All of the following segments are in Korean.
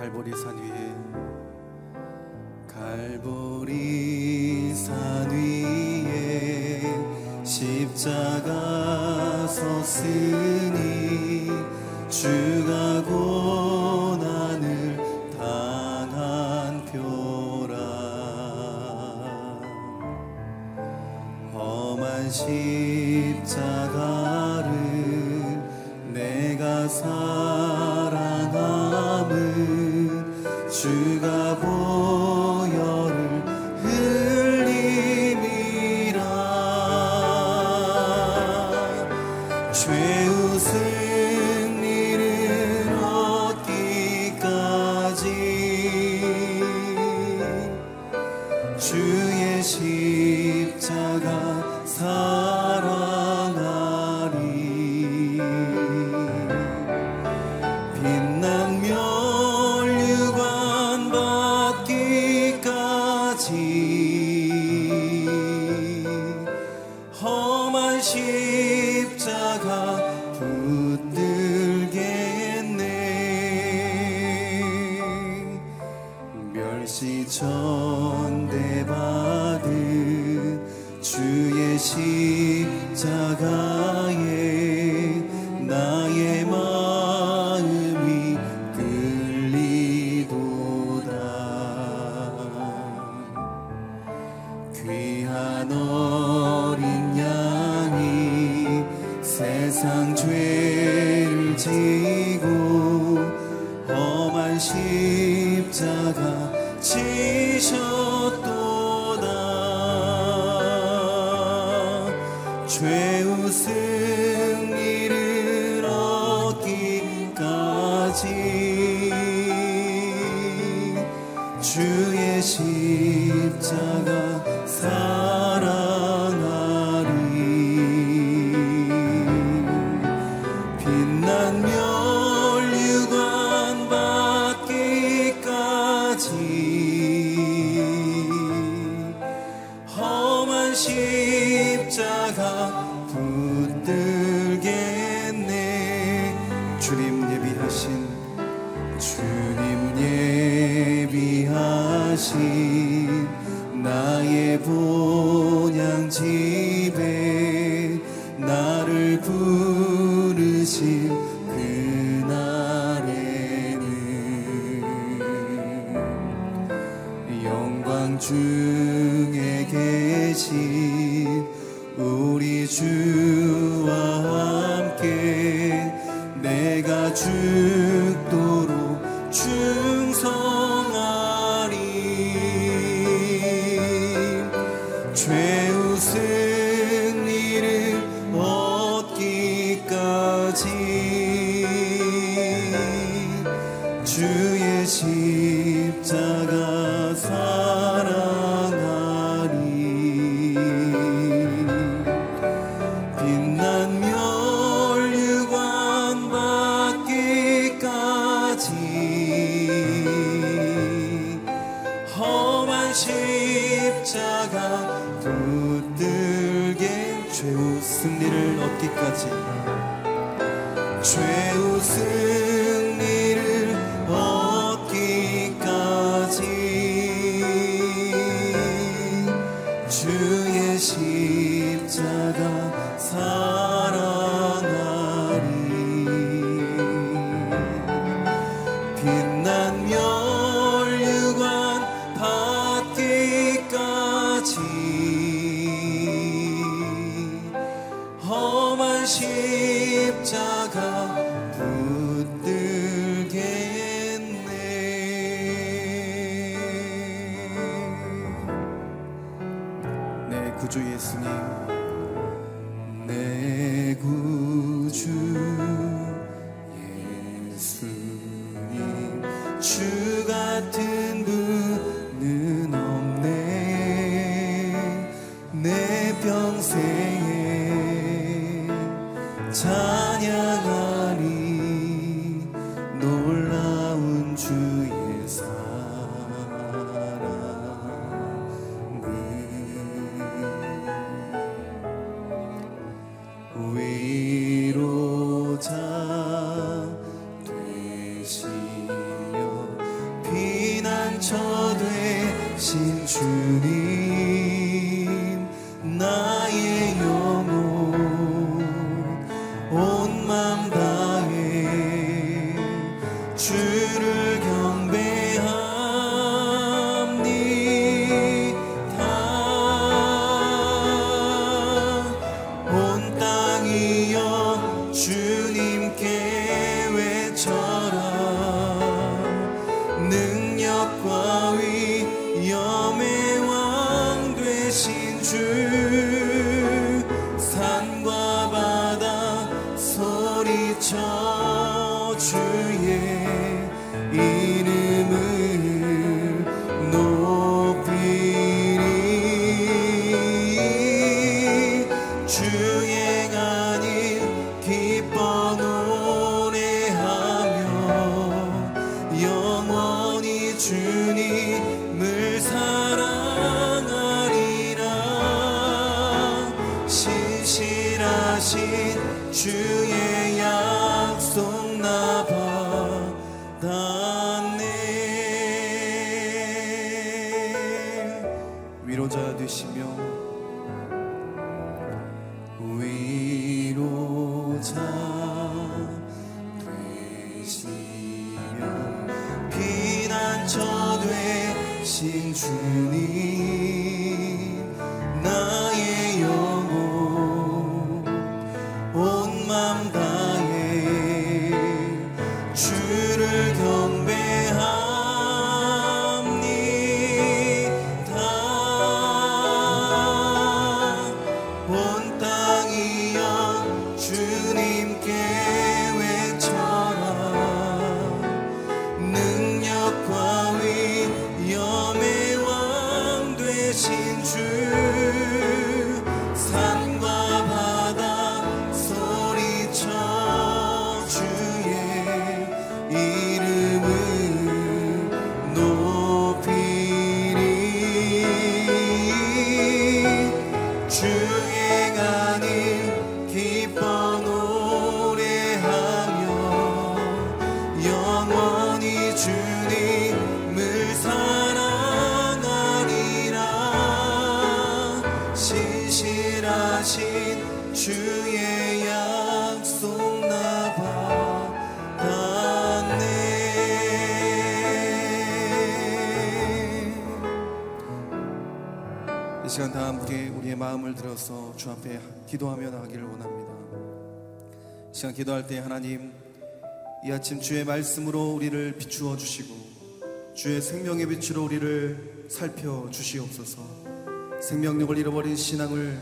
갈보리산 위에, 갈보리산 위에 십자가 섰으니 주가 고난을 당한 표라. 험한 십자가를 내가 사랑함은 주가 보혈을 흘림이라. 최후 승리를 얻기까지 주의 십자가 험한 십자가 붙들겠네. 멸시 전대받은 주의 십자가에 나의 마음이 끌리도다. 귀한 어린 양이 세상 죄를 지고 험한 십자가 지셨도다. 최후 승리를 얻기까지 주의 십자가 사랑하리. 빛난 면류관 받기까지 험한 십자가 붙들겠네. 주님 예비하신, 주님 예비하신 나의 본향집에 나를 부르신 그날에는 영광 중에 계신 우리 주와 함께 내가 죽도록 충성하리. 최후 승리를 얻기까지 주의 십자가 사랑하리. 빛난 면류관 받기까지 험한 십자가 붙들게. 최후 승리를 얻기까지 최후 승리를 얻기까지 주의 십자가 사랑하리. 빛난 면류관 받기까지 험한 십자가 붙들겠네. 내 구주 예수님, 내 구주 예수님, 주 같은 분은 없네. 내 평생에 찬양하리. 놀라운 주의 사랑을 위로자 되시며 저 되신 주님 나의 영혼 온 맘 다해 주를 경배합니다. 온 땅이여 주님께 외쳐라. 능력과 위엄의 왕 되신 주 산과 바다 소리쳐 주의 이름을 높이리. 주의 아닌 기뻐 노래하며 영원히 주님을 사랑하리라. 신실하신 주의 약속 나 받았네. 위로자 되시며 피난처 되신 주님 나의 영혼 온 맘 다해 주를 경배합니다. 온 땅이여 주님께 신실하신 주의 약속 나 받았네. 이 시간 다 함께 우리의 마음을 들어서 주 앞에 기도하며 나가기를 원합니다. 이 시간 기도할 때 하나님, 이 아침 주의 말씀으로 우리를 비추어 주시고 주의 생명의 빛으로 우리를 살펴 주시옵소서. 생명력을 잃어버린 신앙을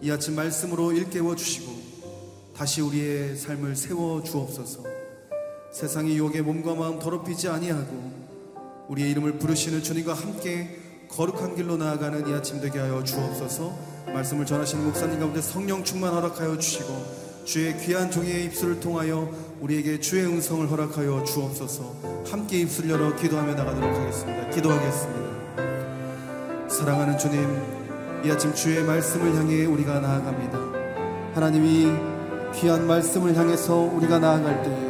이 아침 말씀으로 일깨워 주시고 다시 우리의 삶을 세워 주옵소서. 세상이 욕의 몸과 마음 더럽히지 아니하고 우리의 이름을 부르시는 주님과 함께 거룩한 길로 나아가는 이 아침 되게 하여 주옵소서. 말씀을 전하시는 목사님 가운데 성령 충만 허락하여 주시고 주의 귀한 종의 입술을 통하여 우리에게 주의 음성을 허락하여 주옵소서. 함께 입술 열어 기도하며 나가도록 하겠습니다. 기도하겠습니다. 사랑하는 주님, 이 아침 주의 말씀을 향해 우리가 나아갑니다. 하나님이 귀한 말씀을 향해서 우리가 나아갈 때에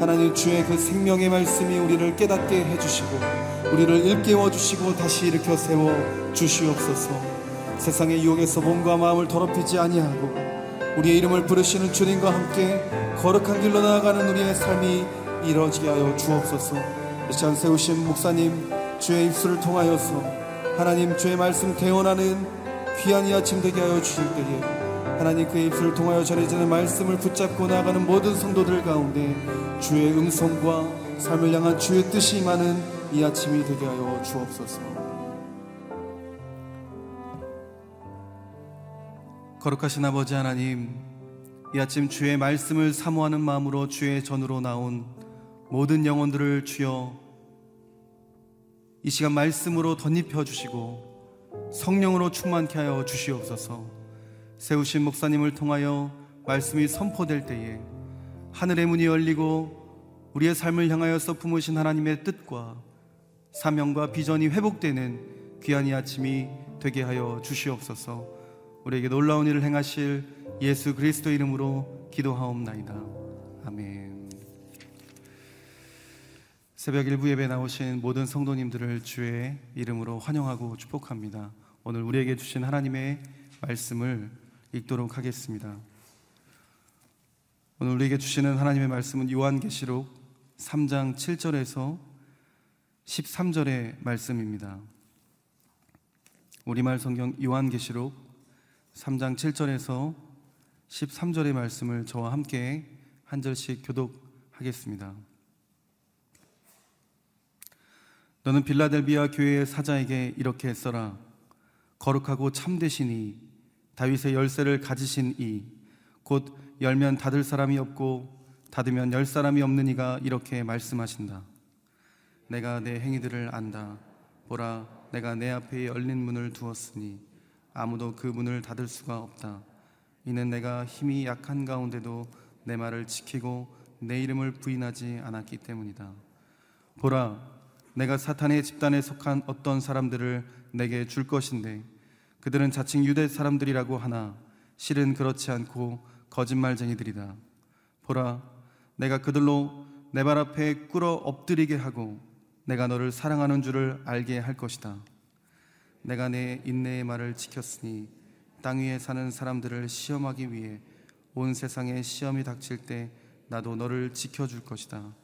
하나님 주의 그 생명의 말씀이 우리를 깨닫게 해주시고 우리를 일깨워 주시고 다시 일으켜 세워 주시옵소서. 세상의 유혹에서 몸과 마음을 더럽히지 아니하고 우리의 이름을 부르시는 주님과 함께 거룩한 길로 나아가는 우리의 삶이 이루어지게 하여 주옵소서. 이 시간 세우신 목사님 주의 입술을 통하여서 하나님 주의 말씀 개원하는 귀한 이 아침 되게 하여 주실 때에 하나님 그의 입술을 통하여 전해지는 말씀을 붙잡고 나아가는 모든 성도들 가운데 주의 음성과 삶을 향한 주의 뜻이 임하는 이 아침이 되게 하여 주옵소서. 거룩하신 아버지 하나님, 이 아침 주의 말씀을 사모하는 마음으로 주의 전으로 나온 모든 영혼들을 주여 이 시간 말씀으로 덧입혀 주시고 성령으로 충만케 하여 주시옵소서. 세우신 목사님을 통하여 말씀이 선포될 때에 하늘의 문이 열리고 우리의 삶을 향하여서 품으신 하나님의 뜻과 사명과 비전이 회복되는 귀한 이 아침이 되게 하여 주시옵소서. 우리에게 놀라운 일을 행하실 예수 그리스도 이름으로 기도하옵나이다. 아멘. 새벽 1부 예배 나오신 모든 성도님들을 주의 이름으로 환영하고 축복합니다. 오늘 우리에게 주신 하나님의 말씀을 읽도록 하겠습니다. 오늘 우리에게 주시는 하나님의 말씀은 요한계시록 3장 7절에서 13절의 말씀입니다. 우리말 성경 요한계시록 3장 7절에서 13절의 말씀을 저와 함께 한 절씩 교독하겠습니다. 너는 빌라델비아 교회의 사자에게 이렇게 써라. 거룩하고 참되신 이, 다윗의 열쇠를 가지신 이, 곧 열면 닫을 사람이 없고 닫으면 열 사람이 없는 이가 이렇게 말씀하신다. 내가 내 행위들을 안다. 보라, 내가 내 앞에 열린 문을 두었으니 아무도 그 문을 닫을 수가 없다. 이는 내가 힘이 약한 가운데도 내 말을 지키고 내 이름을 부인하지 않았기 때문이다. 보라, 내가 사탄의 집단에 속한 어떤 사람들을 내게 줄 것인데 그들은 자칭 유대 사람들이라고 하나 실은 그렇지 않고 거짓말쟁이들이다. 보라, 내가 그들로 내 발 앞에 꿇어 엎드리게 하고 내가 너를 사랑하는 줄을 알게 할 것이다. 내가 내 인내의 말을 지켰으니 땅 위에 사는 사람들을 시험하기 위해 온 세상에 시험이 닥칠 때 나도 너를 지켜줄 것이다.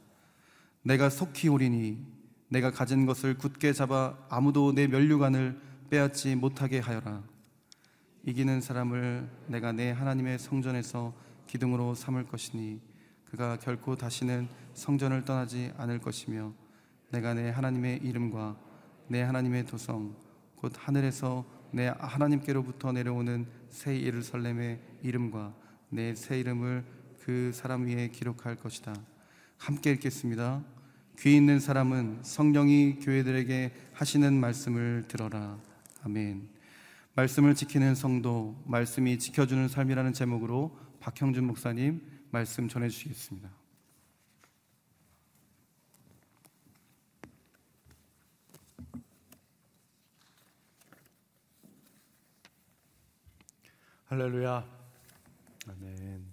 내가 속히 오리니 내가 가진 것을 굳게 잡아 아무도 내 면류관을 빼앗지 못하게 하여라. 이기는 사람을 내가 내 하나님의 성전에서 기둥으로 삼을 것이니 그가 결코 다시는 성전을 떠나지 않을 것이며 내가 내 하나님의 이름과 내 하나님의 도성 곧 하늘에서 내 하나님께로부터 내려오는 새 예루살렘의 이름과 내 새 이름을 그 사람 위에 기록할 것이다. 함께 읽겠습니다. 귀 있는 사람은 성령이 교회들에게 하시는 말씀을 들어라. 아멘. 말씀을 지키는 성도, 말씀이 지켜주는 삶이라는 제목으로 박형준 목사님 말씀 전해주시겠습니다. 할렐루야. 아멘.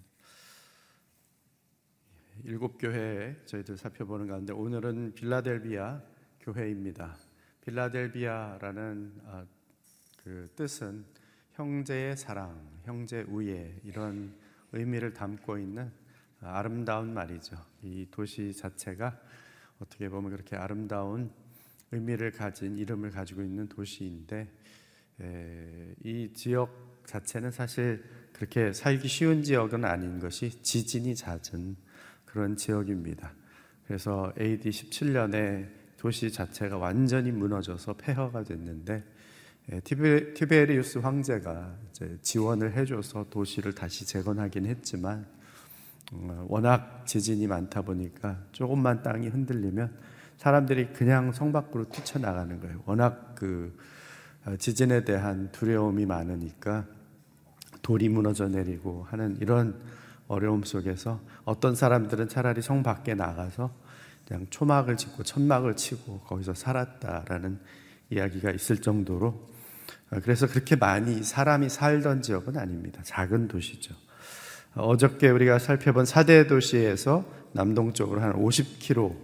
7교회 저희들 살펴보는 가운데 오늘은 빌라델비아 교회입니다. 빌라델비아라는 그 뜻은 형제의 사랑, 형제 우애 이런 의미를 담고 있는 아름다운 말이죠. 이 도시 자체가 어떻게 보면 그렇게 아름다운 의미를 가진 이름을 가지고 있는 도시인데 이 지역 자체는 사실 그렇게 살기 쉬운 지역은 아닌 것이 지진이 잦은 그런 지역입니다. 그래서 AD 17년에 도시 자체가 완전히 무너져서 폐허가 됐는데 티베리우스 황제가 이제 지원을 해줘서 도시를 다시 재건하긴 했지만 워낙 지진이 많다 보니까 조금만 땅이 흔들리면 사람들이 그냥 성 밖으로 뛰쳐나가는 거예요. 워낙 그 지진에 대한 두려움이 많으니까 돌이 무너져 내리고 하는 이런 어려움 속에서 어떤 사람들은 차라리 성 밖에 나가서 그냥 초막을 짓고 천막을 치고 거기서 살았다라는 이야기가 있을 정도로 그래서 그렇게 많이 사람이 살던 지역은 아닙니다. 작은 도시죠. 어저께 우리가 살펴본 4대 도시에서 남동쪽으로 한 50km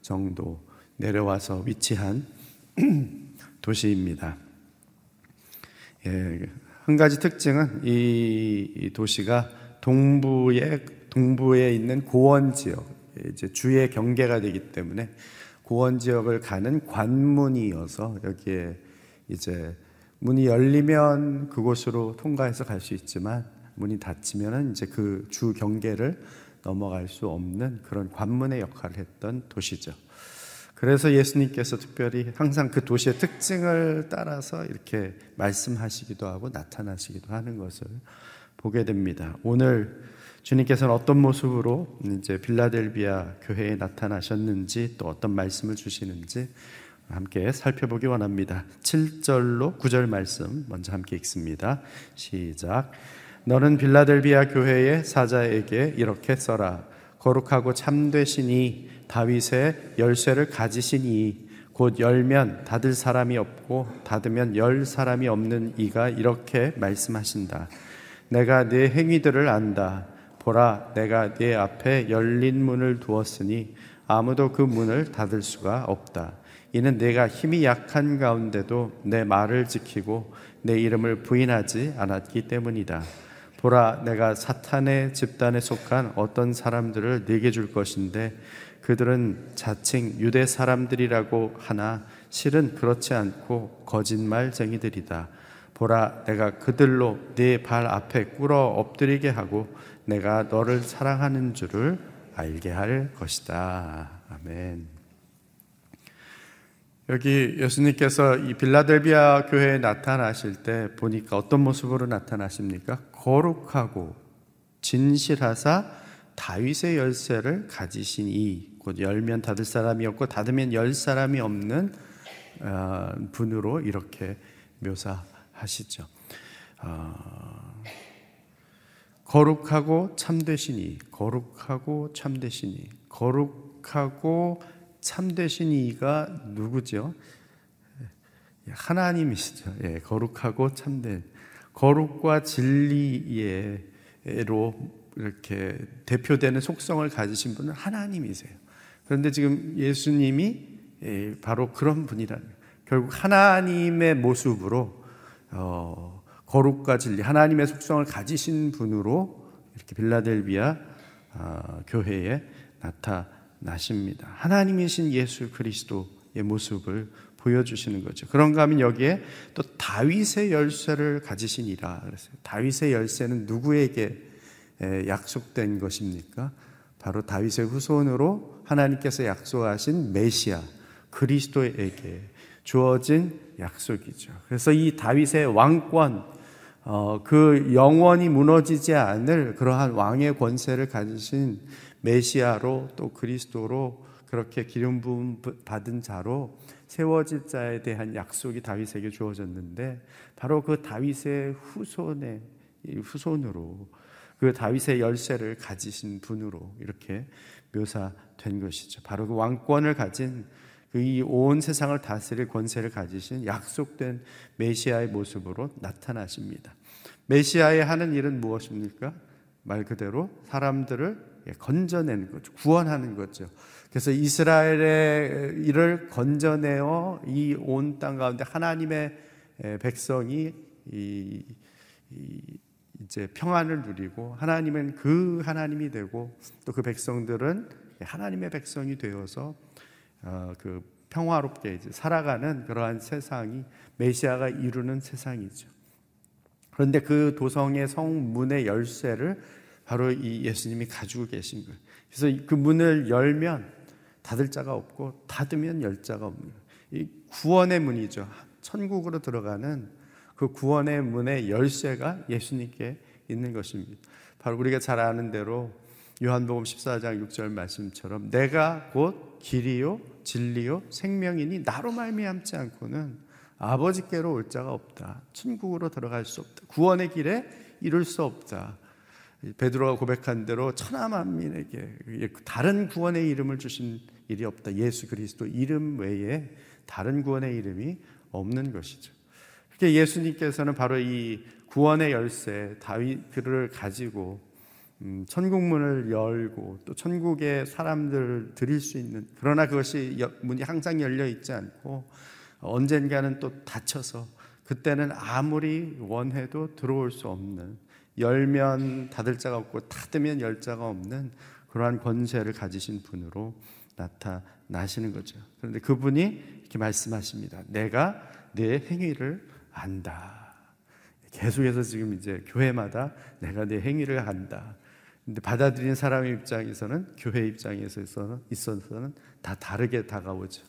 정도 내려와서 위치한 도시입니다. 한 가지 특징은 이 도시가 동부에 있는 고원 지역, 이제 주의 경계가 되기 때문에 고원 지역을 가는 관문이어서 여기에 이제 문이 열리면 그곳으로 통과해서 갈 수 있지만 문이 닫히면은 이제 그 주 경계를 넘어갈 수 없는 그런 관문의 역할을 했던 도시죠. 그래서 예수님께서 특별히 항상 그 도시의 특징을 따라서 이렇게 말씀하시기도 하고 나타나시기도 하는 것을 보게 됩니다. 오늘 주님께서는 어떤 모습으로 이제 빌라델비아 교회에 나타나셨는지 또 어떤 말씀을 주시는지 함께 살펴보기 원합니다. 7절로 9절 말씀 먼저 함께 읽습니다. 시작. 너는 빌라델비아 교회의 사자에게 이렇게 써라. 거룩하고 참되시니 다윗의 열쇠를 가지시니 곧 열면 닫을 사람이 없고 닫으면 열 사람이 없는 이가 이렇게 말씀하신다. 내가 네 행위들을 안다. 보라, 내가 네 앞에 열린 문을 두었으니 아무도 그 문을 닫을 수가 없다. 이는 내가 힘이 약한 가운데도 내 말을 지키고 내 이름을 부인하지 않았기 때문이다. 보라, 내가 사탄의 집단에 속한 어떤 사람들을 네게 줄 것인데 그들은 자칭 유대 사람들이라고 하나 실은 그렇지 않고 거짓말쟁이들이다. 보라, 내가 그들로 네 발 앞에 꿇어 엎드리게 하고 내가 너를 사랑하는 줄을 알게 할 것이다. 아멘. 여기 예수님께서 이 빌라델비아 교회에 나타나실 때 보니까 어떤 모습으로 나타나십니까? 거룩하고 진실하사 다윗의 열쇠를 가지신 이, 곧 열면 닫을 사람이 없고 닫으면 열 사람이 없는 분으로 이렇게 묘사하시죠. 거룩하고 참되시니, 거룩하고 참되시니, 거룩하고 참되신 이가 누구죠? 하나님이시죠. 예, 거룩하고 참된, 거룩과 진리로 이렇게 대표되는 속성을 가지신 분은 하나님이세요. 그런데 지금 예수님이 바로 그런 분이라는 거예요. 결국 하나님의 모습으로 거룩과 진리, 하나님의 속성을 가지신 분으로 이렇게 빌라델비아 교회에 나십니다. 하나님이신 예수 그리스도의 모습을 보여주시는 거죠. 그런가 하면 여기에 또 다윗의 열쇠를 가지시니라 그랬어요. 다윗의 열쇠는 누구에게 약속된 것입니까? 바로 다윗의 후손으로 하나님께서 약속하신 메시아 그리스도에게 주어진 약속이죠. 그래서 이 다윗의 왕권, 그 영원히 무너지지 않을 그러한 왕의 권세를 가지신 메시아로, 또 그리스도로, 그렇게 기름 부음 받은 자로 세워질 자에 대한 약속이 다윗에게 주어졌는데, 바로 그 다윗의 후손으로, 그 다윗의 열쇠를 가지신 분으로 이렇게 묘사된 것이죠. 바로 그 왕권을 가진, 그 이 온 세상을 다스릴 권세를 가지신 약속된 메시아의 모습으로 나타나십니다. 메시아의 하는 일은 무엇입니까? 말 그대로 사람들을 건져내는 거죠. 구원하는 거죠. 그래서 이스라엘의 일을 건져내어 이 온 땅 가운데 하나님의 백성이 이제 평안을 누리고, 하나님은 그 하나님이 되고, 또 그 백성들은 하나님의 백성이 되어서 그 평화롭게 이제 살아가는 그러한 세상이 메시아가 이루는 세상이죠. 그런데 그 도성의 성문의 열쇠를 바로 이 예수님이 가지고 계신 거예요. 그래서 그 문을 열면 닫을 자가 없고 닫으면 열 자가 없는 거예요. 이 구원의 문이죠. 천국으로 들어가는 그 구원의 문의 열쇠가 예수님께 있는 것입니다. 바로 우리가 잘 아는 대로 요한복음 14장 6절 말씀처럼 내가 곧 길이요 진리요 생명이니 나로 말미암지 않고는 아버지께로 올 자가 없다. 천국으로 들어갈 수 없다. 구원의 길에 이룰 수 없다. 베드로가 고백한 대로 천하만민에게 다른 구원의 이름을 주신 일이 없다. 예수 그리스도 이름 외에 다른 구원의 이름이 없는 것이죠. 그러니까 예수님께서는 바로 이 구원의 열쇠 다윗을 가지고 천국문을 열고, 또 천국의 사람들을 드릴 수 있는, 그러나 그것이 문이 항상 열려 있지 않고 언젠가는 또 닫혀서 그때는 아무리 원해도 들어올 수 없는, 열면 닫을 자가 없고 닫으면 열 자가 없는 그러한 권세를 가지신 분으로 나타나시는 거죠. 그런데 그분이 이렇게 말씀하십니다. 내가 내 행위를 안다. 계속해서 지금 이제 교회마다 내가 내 행위를 안다. 근데 받아들인 사람의 입장에서는, 교회 입장에서는 다 다르게 다가오죠.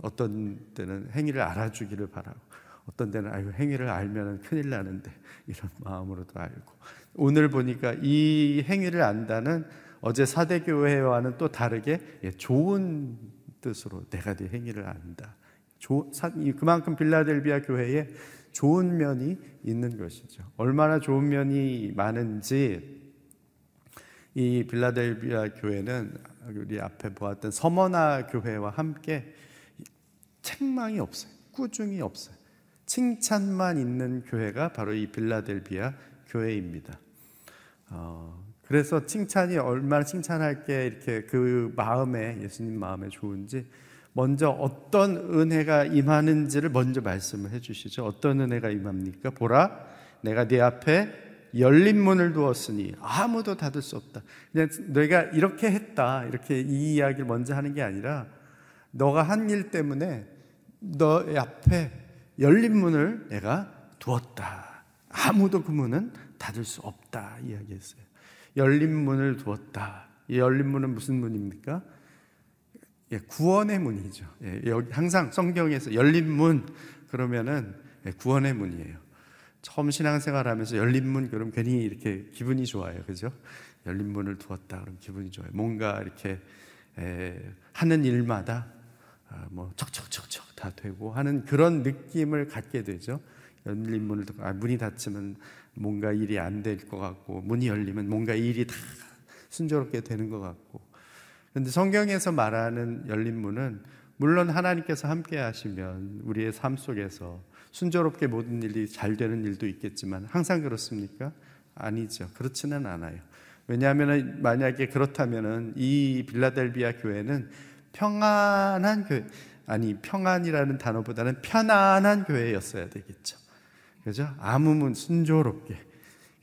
어떤 때는 행위를 알아주기를 바라고, 어떤 데는 아이고 행위를 알면 큰일 나는데, 이런 마음으로도 알고, 오늘 보니까 이 행위를 안다는 어제 사대교회와는 또 다르게 좋은 뜻으로 내가 내 행위를 안다. 그만큼 빌라델비아 교회에 좋은 면이 있는 것이죠. 얼마나 좋은 면이 많은지 이 빌라델비아 교회는 우리 앞에 보았던 서머나 교회와 함께 책망이 없어요. 꾸중이 없어요. 칭찬만 있는 교회가 바로 이 빌라델비아 교회입니다. 그래서 칭찬이 얼마나 칭찬할 게 이렇게 그 마음에, 예수님 마음에 좋은지 먼저 어떤 은혜가 임하는지를 먼저 말씀을 해주시죠. 어떤 은혜가 임합니까? 보라, 내가 네 앞에 열린 문을 두었으니 아무도 닫을 수 없다. 그냥 내가 이렇게 했다, 이렇게 이 이야기를 먼저 하는 게 아니라 너가 한 일 때문에 너 앞에 열린 문을 내가 두었다. 아무도 그 문은 닫을 수 없다 이야기했어요. 열린 문을 두었다. 이 열린 문은 무슨 문입니까? 예, 구원의 문이죠. 예, 항상 성경에서 열린 문 그러면은 구원의 문이에요. 처음 신앙생활하면서 열린 문 그럼 괜히 이렇게 기분이 좋아요, 그죠? 열린 문을 두었다 그럼 기분이 좋아요. 뭔가 이렇게 하는 일마다 뭐 척척척척 다 되고 하는 그런 느낌을 갖게 되죠. 열린 문을 닫고, 문이 닫히면 뭔가 일이 안 될 것 같고, 문이 열리면 뭔가 일이 다 순조롭게 되는 것 같고. 그런데 성경에서 말하는 열린 문은 물론 하나님께서 함께 하시면 우리의 삶 속에서 순조롭게 모든 일이 잘 되는 일도 있겠지만 항상 그렇습니까? 아니죠. 그렇지는 않아요. 왜냐하면 만약에 그렇다면 이 빌라델비아 교회는 평안한 교회, 아니 평안이라는 단어보다는 편안한 교회였어야 되겠죠. 그죠? 아무문 순조롭게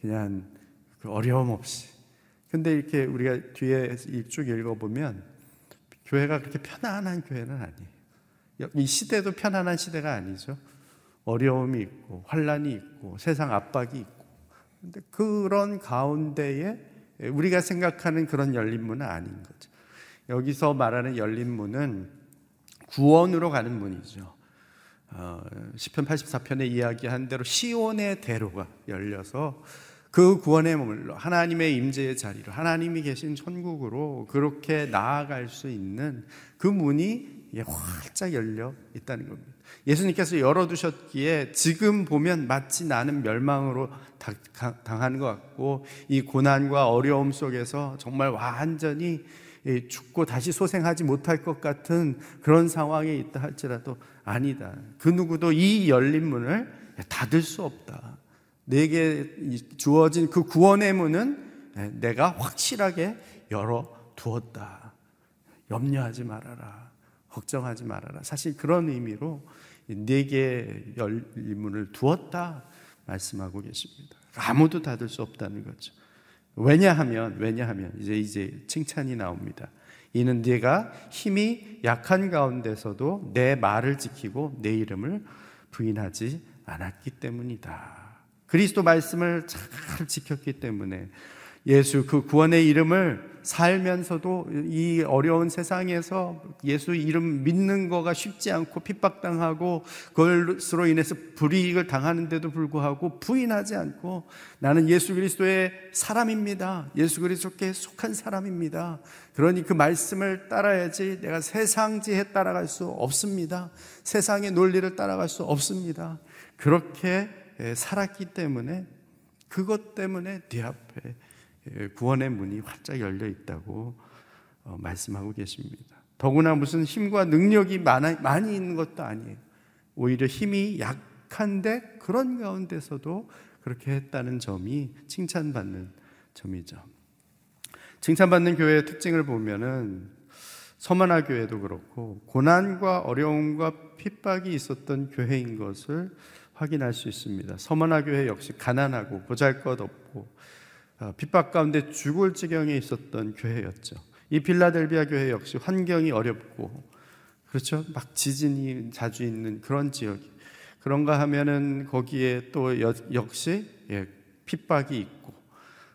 그냥 어려움 없이. 근데 이렇게 우리가 뒤에 쭉 읽어보면 교회가 그렇게 편안한 교회는 아니에요. 이 시대도 편안한 시대가 아니죠. 어려움이 있고 환란이 있고 세상 압박이 있고. 근데 그런 가운데에 우리가 생각하는 그런 열린 문은 아닌 거죠. 여기서 말하는 열린 문은 구원으로 가는 문이죠. 시편 84편에 이야기한 대로 시온의 대로가 열려서 그 구원의 문으로, 하나님의 임재의 자리로, 하나님이 계신 천국으로 그렇게 나아갈 수 있는 그 문이 활짝 열려 있다는 겁니다. 예수님께서 열어두셨기에 지금 보면 마치 나는 멸망으로 당한 것 같고 이 고난과 어려움 속에서 정말 완전히 죽고 다시 소생하지 못할 것 같은 그런 상황에 있다 할지라도 아니다. 그 누구도 이 열린 문을 닫을 수 없다. 내게 주어진 그 구원의 문은 내가 확실하게 열어두었다. 염려하지 말아라. 걱정하지 말아라. 사실 그런 의미로 내게 열린 문을 두었다 말씀하고 계십니다. 아무도 닫을 수 없다는 거죠. 왜냐하면 이제 칭찬이 나옵니다. 이는 네가 힘이 약한 가운데서도 내 말을 지키고 내 이름을 부인하지 않았기 때문이다. 그리스도 말씀을 잘 지켰기 때문에 예수 그 구원의 이름을 살면서도 이 어려운 세상에서 예수 이름 믿는 거가 쉽지 않고 핍박당하고 그걸로 인해서 불이익을 당하는데도 불구하고 부인하지 않고 나는 예수 그리스도의 사람입니다. 예수 그리스도께 속한 사람입니다. 그러니 그 말씀을 따라야지 내가 세상지에 따라갈 수 없습니다. 세상의 논리를 따라갈 수 없습니다. 그렇게 살았기 때문에 그것 때문에 네 앞에 구원의 문이 활짝 열려 있다고 말씀하고 계십니다. 더구나 무슨 힘과 능력이 많이 있는 것도 아니에요. 오히려 힘이 약한데 그런 가운데서도 그렇게 했다는 점이 칭찬받는 점이죠. 칭찬받는 교회의 특징을 보면은 서머나 교회도 그렇고 고난과 어려움과 핍박이 있었던 교회인 것을 확인할 수 있습니다. 서머나 교회 역시 가난하고 보잘것없고 핍박 가운데 죽을 지경에 있었던 교회였죠. 이 빌라델비아 교회 역시 환경이 어렵고, 그렇죠? 막 지진이 자주 있는 그런 지역이. 그런가 하면은 거기에 또 역시 핍박이 있고,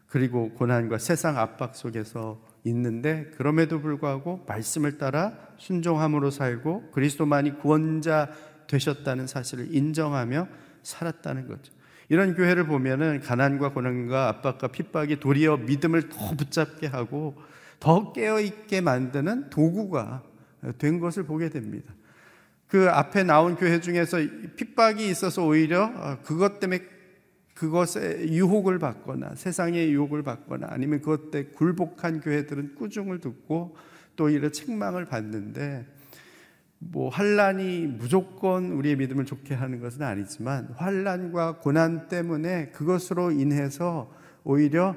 그리고 고난과 세상 압박 속에서 있는데 그럼에도 불구하고 말씀을 따라 순종함으로 살고 그리스도만이 구원자 되셨다는 사실을 인정하며 살았다는 거죠. 이런 교회를 보면은 가난과 고난과 압박과 핍박이 도리어 믿음을 더 붙잡게 하고 더 깨어있게 만드는 도구가 된 것을 보게 됩니다. 그 앞에 나온 교회 중에서 핍박이 있어서 오히려 그것 때문에 그것의 유혹을 받거나 세상의 유혹을 받거나 아니면 그것 때문에 굴복한 교회들은 꾸중을 듣고 또 이런 책망을 받는데, 뭐 환란이 무조건 우리의 믿음을 좋게 하는 것은 아니지만 환란과 고난 때문에 그것으로 인해서 오히려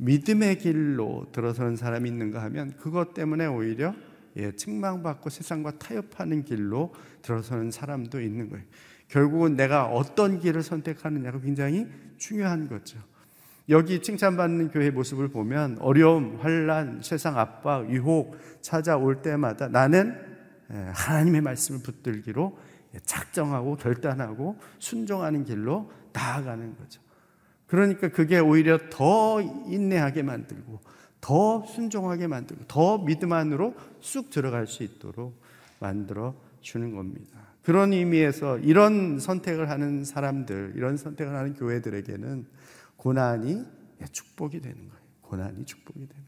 믿음의 길로 들어서는 사람이 있는가 하면 그것 때문에 오히려 책망받고 세상과 타협하는 길로 들어서는 사람도 있는 거예요. 결국은 내가 어떤 길을 선택하느냐가 굉장히 중요한 거죠. 여기 칭찬받는 교회의 모습을 보면 어려움, 환난, 세상 압박, 유혹 찾아올 때마다 나는 하나님의 말씀을 붙들기로 작정하고 결단하고 순종하는 길로 나아가는 거죠. 그러니까 그게 오히려 더 인내하게 만들고 더 순종하게 만들고 더 믿음 안으로 쑥 들어갈 수 있도록 만들어 주는 겁니다. 그런 의미에서 이런 선택을 하는 사람들, 이런 선택을 하는 교회들에게는 고난이 축복이 되는 거예요. 고난이 축복이 되는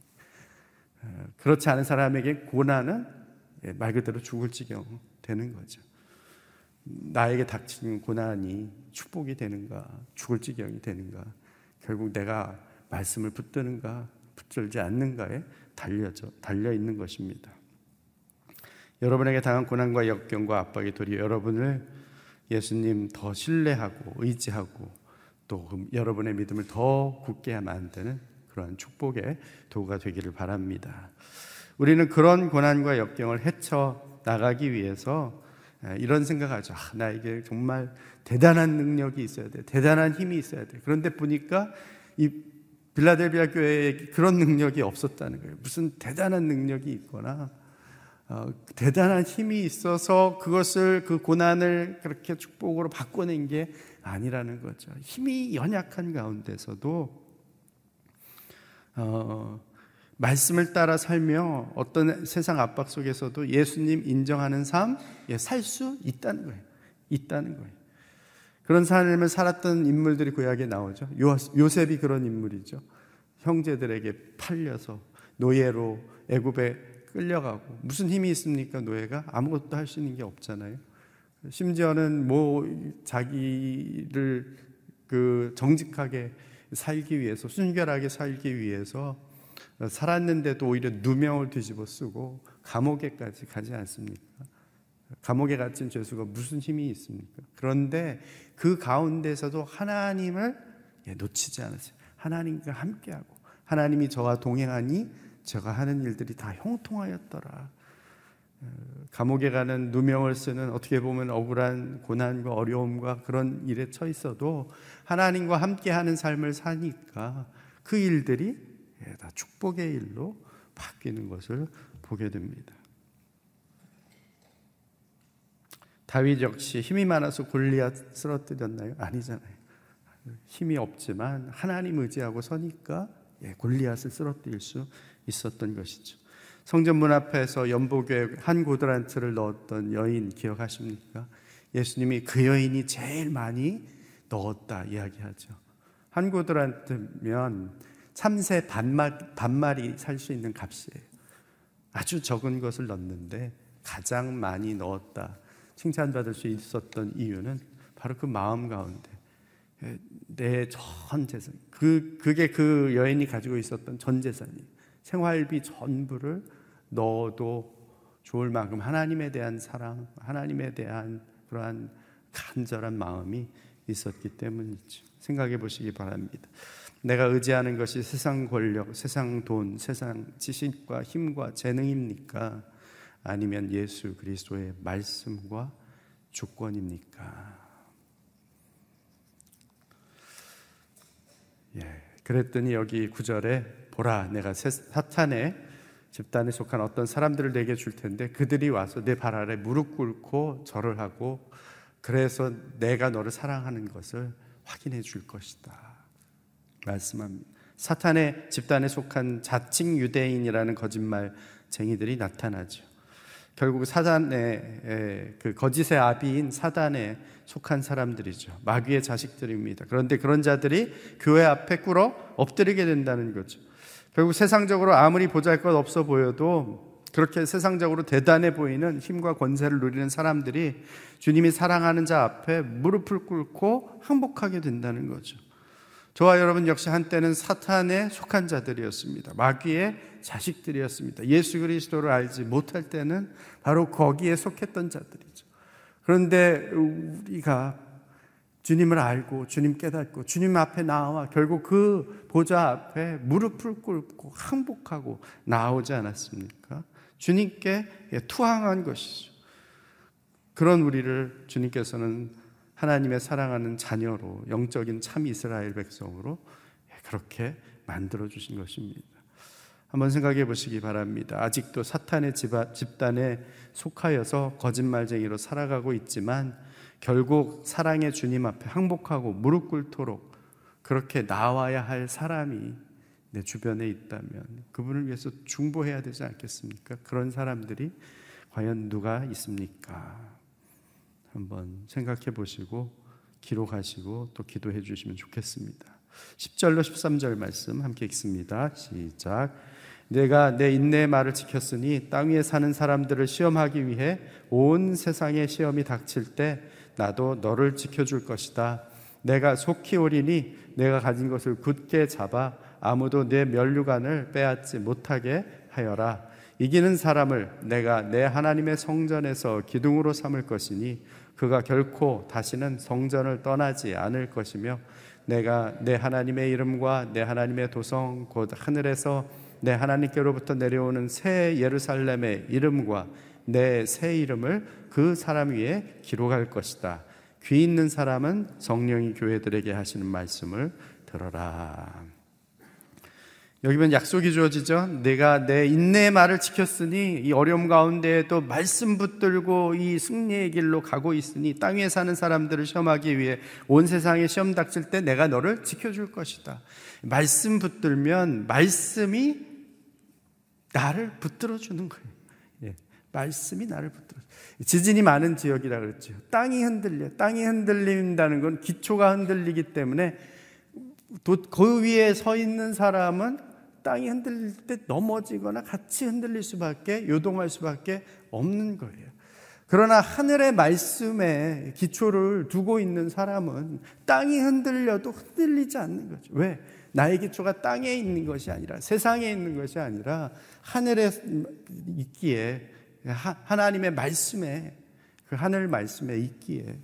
거예요. 그렇지 않은 사람에게 고난은 말 그대로 죽을 지경 되는 거죠. 나에게 닥치는 고난이 축복이 되는가, 죽을 지경이 되는가, 결국 내가 말씀을 붙드는가, 붙들지 않는가에 달려 있는 것입니다. 여러분에게 당한 고난과 역경과 압박이 도리어 여러분을 예수님 더 신뢰하고 의지하고 또 여러분의 믿음을 더 굳게 만드는 그런 축복의 도구가 되기를 바랍니다. 우리는 그런 고난과 역경을 헤쳐나가기 위해서 이런 생각하죠. 나에게 정말 대단한 능력이 있어야 돼, 대단한 힘이 있어야 돼. 그런데 보니까 이 빌라델비아 교회에 그런 능력이 없었다는 거예요. 무슨 대단한 능력이 있거나 대단한 힘이 있어서 그것을, 그 고난을 그렇게 축복으로 바꿔낸 게 아니라는 거죠. 힘이 연약한 가운데서도 말씀을 따라 살며 어떤 세상 압박 속에서도 예수님 인정하는 삶, 살 수 있다는 거예요. 있다는 거예요. 그런 삶을 살았던 인물들이 구약에 나오죠. 요셉이 그런 인물이죠. 형제들에게 팔려서 노예로 애굽에 끌려가고 무슨 힘이 있습니까? 노예가 아무것도 할 수 있는 게 없잖아요. 심지어는 자기를 정직하게 살기 위해서, 순결하게 살기 위해서 살았는데도 오히려 누명을 뒤집어 쓰고 감옥에까지 가지 않습니까? 감옥에 갇힌 죄수가 무슨 힘이 있습니까? 그런데 그 가운데서도 하나님을 놓치지 않으세요. 하나님과 함께하고 하나님이 저와 동행하니 제가 하는 일들이 다 형통하였더라. 감옥에 가는 누명을 쓰는, 어떻게 보면 억울한 고난과 어려움과 그런 일에 처 있어도 하나님과 함께하는 삶을 사니까 그 일들이 다 축복의 일로 바뀌는 것을 보게 됩니다. 다윗 역시 힘이 많아서 골리앗 쓰러뜨렸나요? 아니잖아요. 힘이 없지만 하나님 의지하고 서니까 골리앗을 쓰러뜨릴 수 있었던 것이죠. 성전 문 앞에서 연보교에 한 고드란트를 넣었던 여인 기억하십니까? 예수님이 그 여인이 제일 많이 넣었다 이야기하죠. 한 고드란트면 참새 반마리 살 수 있는 값이에요. 아주 적은 것을 넣었는데 가장 많이 넣었다 칭찬받을 수 있었던 이유는 바로 그 마음 가운데 내 전 재산, 그게 그 여인이 가지고 있었던 전 재산이, 생활비 전부를 넣어도 좋을 만큼 하나님에 대한 사랑, 하나님에 대한 그러한 간절한 마음이 있었기 때문이죠. 생각해 보시기 바랍니다. 내가 의지하는 것이 세상 권력, 세상 돈, 세상 지식과 힘과 재능입니까? 아니면 예수 그리스도의 말씀과 주권입니까? 그랬더니 여기 9절에 보라, 내가 사탄의 집단에 속한 어떤 사람들을 내게 줄 텐데 그들이 와서 내 발 아래 무릎 꿇고 절을 하고 그래서 내가 너를 사랑하는 것을 확인해 줄 것이다 말씀합니다. 사탄의 집단에 속한 자칭 유대인이라는 거짓말쟁이들이 나타나죠. 결국 사단의 거짓의 아비인 사단에 속한 사람들이죠. 마귀의 자식들입니다. 그런데 그런 자들이 교회 앞에 꿇어 엎드리게 된다는 거죠. 결국 세상적으로 아무리 보잘것없어 보여도 그렇게 세상적으로 대단해 보이는 힘과 권세를 누리는 사람들이 주님이 사랑하는 자 앞에 무릎을 꿇고 항복하게 된다는 거죠. 저와 여러분 역시 한때는 사탄에 속한 자들이었습니다. 마귀의 자식들이었습니다. 예수 그리스도를 알지 못할 때는 바로 거기에 속했던 자들이죠. 그런데 우리가 주님을 알고 주님 깨닫고 주님 앞에 나와 결국 그 보좌 앞에 무릎을 꿇고 항복하고 나오지 않았습니까? 주님께 투항한 것이죠. 그런 우리를 주님께서는 하나님의 사랑하는 자녀로, 영적인 참 이스라엘 백성으로 그렇게 만들어주신 것입니다. 한번 생각해 보시기 바랍니다. 아직도 사탄의 집단에 속하여서 거짓말쟁이로 살아가고 있지만 결국 사랑의 주님 앞에 항복하고 무릎 꿇도록 그렇게 나와야 할 사람이 내 주변에 있다면 그분을 위해서 중보해야 되지 않겠습니까? 그런 사람들이 과연 누가 있습니까? 한번 생각해 보시고 기록하시고 또 기도해 주시면 좋겠습니다. 10절로 13절 말씀 함께 읽습니다. 시작. 내가 내 인내의 말을 지켰으니 땅 위에 사는 사람들을 시험하기 위해 온 세상에 시험이 닥칠 때 나도 너를 지켜줄 것이다. 내가 속히 오리니 내가 가진 것을 굳게 잡아 아무도 내 면류관을 빼앗지 못하게 하여라. 이기는 사람을 내가 내 하나님의 성전에서 기둥으로 삼을 것이니 그가 결코 다시는 성전을 떠나지 않을 것이며 내가 내 하나님의 이름과 내 하나님의 도성 곧 하늘에서 내 하나님께로부터 내려오는 새 예루살렘의 이름과 내 새 이름을 그 사람 위에 기록할 것이다. 귀 있는 사람은 성령이 교회들에게 하시는 말씀을 들어라. 여기 보면 약속이 주어지죠. 내가 내 인내의 말을 지켰으니 이 어려움 가운데에도 말씀 붙들고 이 승리의 길로 가고 있으니 땅 위에 사는 사람들을 시험하기 위해 온 세상에 시험 닥칠 때 내가 너를 지켜줄 것이다. 말씀 붙들면 말씀이 나를 붙들어주는 거예요. 예. 말씀이 나를 붙들어주는 거예요. 지진이 많은 지역이라고 그랬죠. 땅이 흔들려. 땅이 흔들린다는 건 기초가 흔들리기 때문에 그 위에 서 있는 사람은 땅이 흔들릴 때 넘어지거나 같이 흔들릴 수밖에, 요동할 수밖에 없는 거예요. 그러나 하늘의 말씀에 기초를 두고 있는 사람은 땅이 흔들려도 흔들리지 않는 거죠. 왜? 나의 기초가 땅에 있는 것이 아니라, 세상에 있는 것이 아니라 하늘에 있기에, 하나님의 말씀에, 그 하늘 말씀에 있기에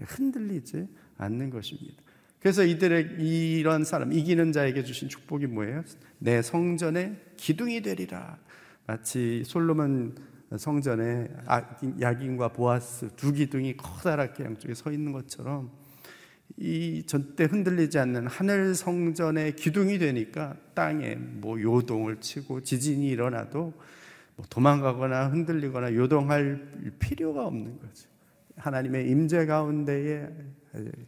흔들리지 않는 것입니다. 그래서 이런 사람, 이기는 자에게 주신 축복이 뭐예요? 내 성전의 기둥이 되리라. 마치 솔로몬 성전에 야긴과 보아스 두 기둥이 커다랗게 양쪽에 서 있는 것처럼 이 절대 흔들리지 않는 하늘 성전의 기둥이 되니까 땅에 뭐 요동을 치고 지진이 일어나도 뭐 도망가거나 흔들리거나 요동할 필요가 없는 거죠. 하나님의 임재 가운데에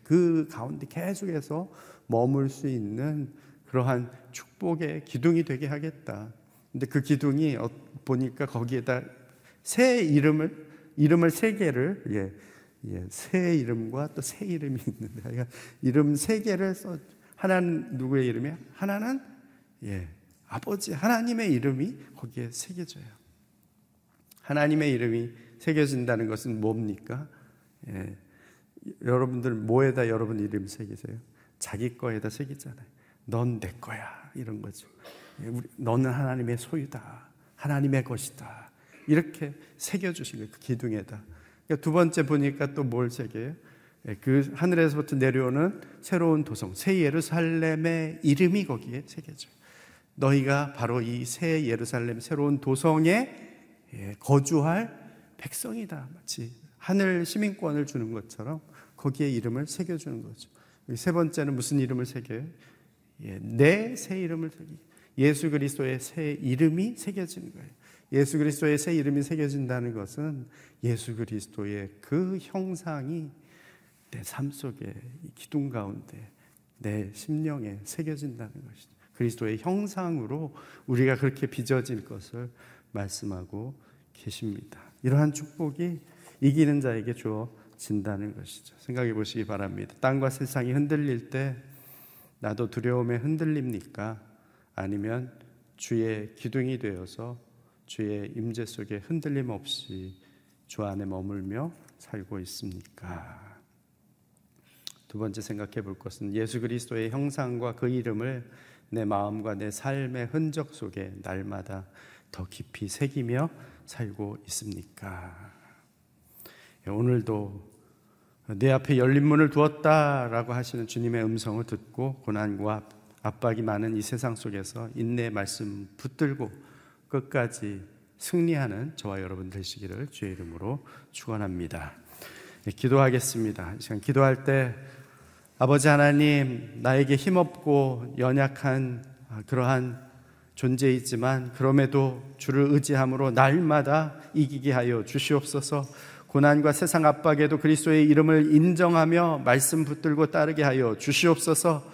그 가운데 계속해서 머물 수 있는 그러한 축복의 기둥이 되게 하겠다. 근데 그 기둥이 보니까 거기에다 새 이름을 세 개를 새 이름과 또 새 이름이 있는데 그러니까 이름 세 개를 써. 하나는 누구의 이름이야? 하나는 아버지 하나님의 이름이 거기에 새겨져요. 하나님의 이름이 새겨진다는 것은 뭡니까? 여러분들 뭐에다 여러분 이름 새기세요? 자기 거에다 새기잖아요. 넌 내 거야 이런 거죠. 너는 하나님의 소유다, 하나님의 것이다 이렇게 새겨주신 거예요. 그 기둥에다. 그러니까 두 번째 보니까 또 뭘 새겨요? 그 하늘에서부터 내려오는 새로운 도성, 새 예루살렘의 이름이 거기에 새겨져요. 너희가 바로 이 새 예루살렘 새로운 도성에 거주할 백성이다. 마치 하늘 시민권을 주는 것처럼 거기에 이름을 새겨주는 거죠. 세 번째는 무슨 이름을 새겨요? 내 새 이름을 새기. 예수 그리스도의 새 이름이 새겨지는 거예요. 예수 그리스도의 새 이름이 새겨진다는 것은 예수 그리스도의 그 형상이 내 삶 속에 이 기둥 가운데 내 심령에 새겨진다는 것이죠. 그리스도의 형상으로 우리가 그렇게 빚어질 것을 말씀하고 계십니다. 이러한 축복이 이기는 자에게 주어진다는 것이죠. 생각해 보시기 바랍니다. 땅과 세상이 흔들릴 때 나도 두려움에 흔들립니까? 아니면 주의 기둥이 되어서 주의 임재 속에 흔들림 없이 주 안에 머물며 살고 있습니까? 두 번째 생각해 볼 것은 예수 그리스도의 형상과 그 이름을 내 마음과 내 삶의 흔적 속에 날마다 더 깊이 새기며 살고 있습니까? 오늘도 내 앞에 열린 문을 두었다라고 하시는 주님의 음성을 듣고 고난과 압박이 많은 이 세상 속에서 인내의 말씀 붙들고 끝까지 승리하는 저와 여러분 되시기를 주의 이름으로 축원합니다. 기도하겠습니다. 이 시간 기도할 때 아버지 하나님, 나에게 힘없고 연약한 그러한 존재이지만 그럼에도 주를 의지함으로 날마다 이기게 하여 주시옵소서. 고난과 세상 압박에도 그리스도의 이름을 인정하며 말씀 붙들고 따르게 하여 주시옵소서.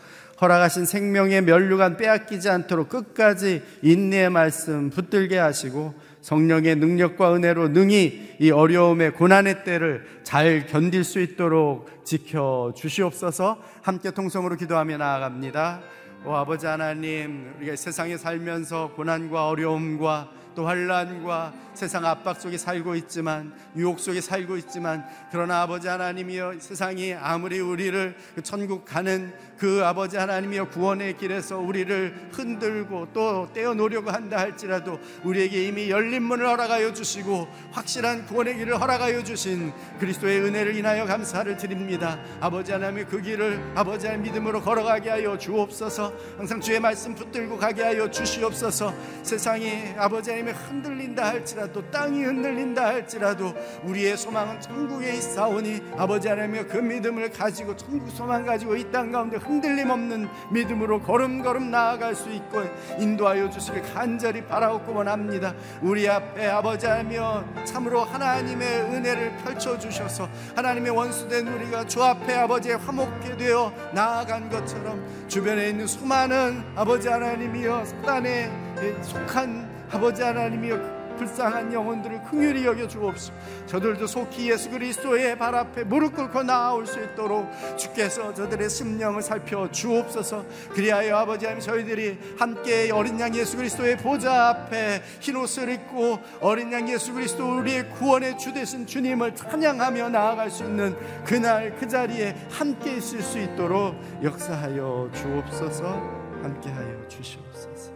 허락하신 생명의 면류관 빼앗기지 않도록 끝까지 인내의 말씀 붙들게 하시고 성령의 능력과 은혜로 능히 이 어려움의 고난의 때를 잘 견딜 수 있도록 지켜주시옵소서. 함께 통성으로 기도하며 나아갑니다. 오 아버지 하나님, 우리가 세상에 살면서 고난과 어려움과 또 환란과 세상 압박 속에 살고 있지만, 유혹 속에 살고 있지만, 그러나 아버지 하나님이여, 세상이 아무리 우리를 천국 가는 그 아버지 하나님이여 구원의 길에서 우리를 흔들고 또 떼어놓으려고 한다 할지라도 우리에게 이미 열린 문을 허락하여 주시고 확실한 구원의 길을 허락하여 주신 그리스도의 은혜를 인하여 감사를 드립니다. 아버지 하나님의 그 길을 아버지의 믿음으로 걸어가게 하여 주옵소서. 항상 주의 말씀 붙들고 가게 하여 주시옵소서. 세상이 아버지 하나님의 흔들린다 할지라도, 땅이 흔들린다 할지라도 우리의 소망은 천국에 있사오니 아버지 하나님의 그 믿음을 가지고, 천국 소망 가지고 이 땅 가운데 흔들림 없는 믿음으로 걸음걸음 나아갈 수 있고 인도하여 주시길 간절히 바라옵고 원합니다. 우리 앞에 아버지 하며 참으로 하나님의 은혜를 펼쳐주셔서 하나님의 원수된 우리가 주 앞에 아버지의 화목게 되어 나아간 것처럼 주변에 있는 수많은 아버지 하나님이여 사단에 속한 아버지 하나님이여 불쌍한 영혼들을 긍휼히 여겨주옵시고 저들도 속히 예수 그리스도의 발 앞에 무릎 꿇고 나아올 수 있도록 주께서 저들의 심령을 살펴주옵소서. 그리하여 아버지 하나님, 저희들이 함께 어린 양 예수 그리스도의 보좌 앞에 흰옷을 입고 어린 양 예수 그리스도 우리의 구원의 주 되신 주님을 찬양하며 나아갈 수 있는 그날 그 자리에 함께 있을 수 있도록 역사하여 주옵소서. 함께하여 주시옵소서.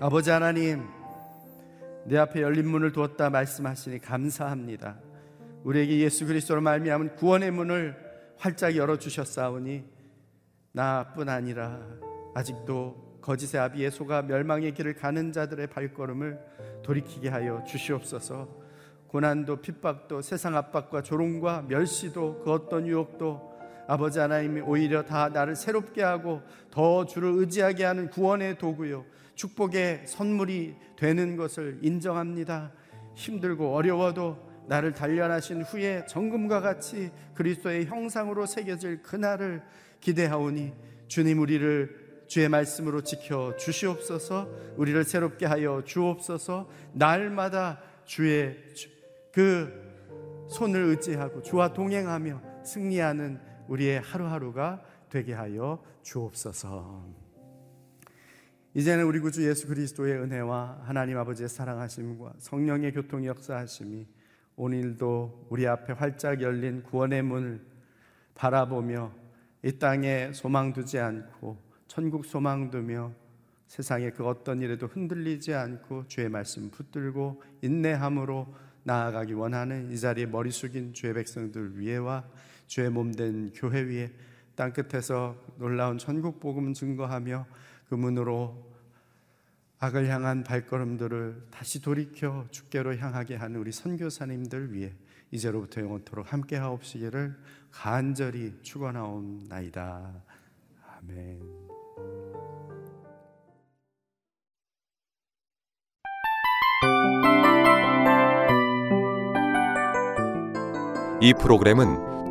아버지 하나님, 내 앞에 열린 문을 두었다 말씀하시니 감사합니다. 우리에게 예수 그리스도로 말미암은 구원의 문을 활짝 열어주셨사오니 나뿐 아니라 아직도 거짓의 아비에 속아 멸망의 길을 가는 자들의 발걸음을 돌이키게 하여 주시옵소서. 고난도 핍박도 세상 압박과 조롱과 멸시도 그 어떤 유혹도 아버지 하나님이 오히려 다 나를 새롭게 하고 더 주를 의지하게 하는 구원의 도구요 축복의 선물이 되는 것을 인정합니다. 힘들고 어려워도 나를 단련하신 후에 정금과 같이 그리스도의 형상으로 새겨질 그날을 기대하오니 주님, 우리를 주의 말씀으로 지켜 주시옵소서. 우리를 새롭게 하여 주옵소서. 날마다 주의 그 손을 의지하고 주와 동행하며 승리하는 우리의 하루하루가 되게 하여 주옵소서. 이제는 우리 구주 예수 그리스도의 은혜와 하나님 아버지의 사랑하심과 성령의 교통 역사하심이 오늘도 우리 앞에 활짝 열린 구원의 문을 바라보며 이 땅에 소망 두지 않고 천국 소망 두며 세상의 그 어떤 일에도 흔들리지 않고 주의 말씀 붙들고 인내함으로 나아가기 원하는 이 자리에 머리 숙인 주의 백성들 위에와 주의 몸된 교회 위에 땅끝에서 놀라운 천국 복음을 증거하며 그 문으로 악을 향한 발걸음들을 다시 돌이켜 주께로 향하게 하는 우리 선교사님들 위에 이제로부터 영원토록 함께하옵시기를 간절히 축원하옵나이다. 아멘. 이 프로그램은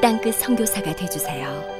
땅끝 선교사가 되어주세요.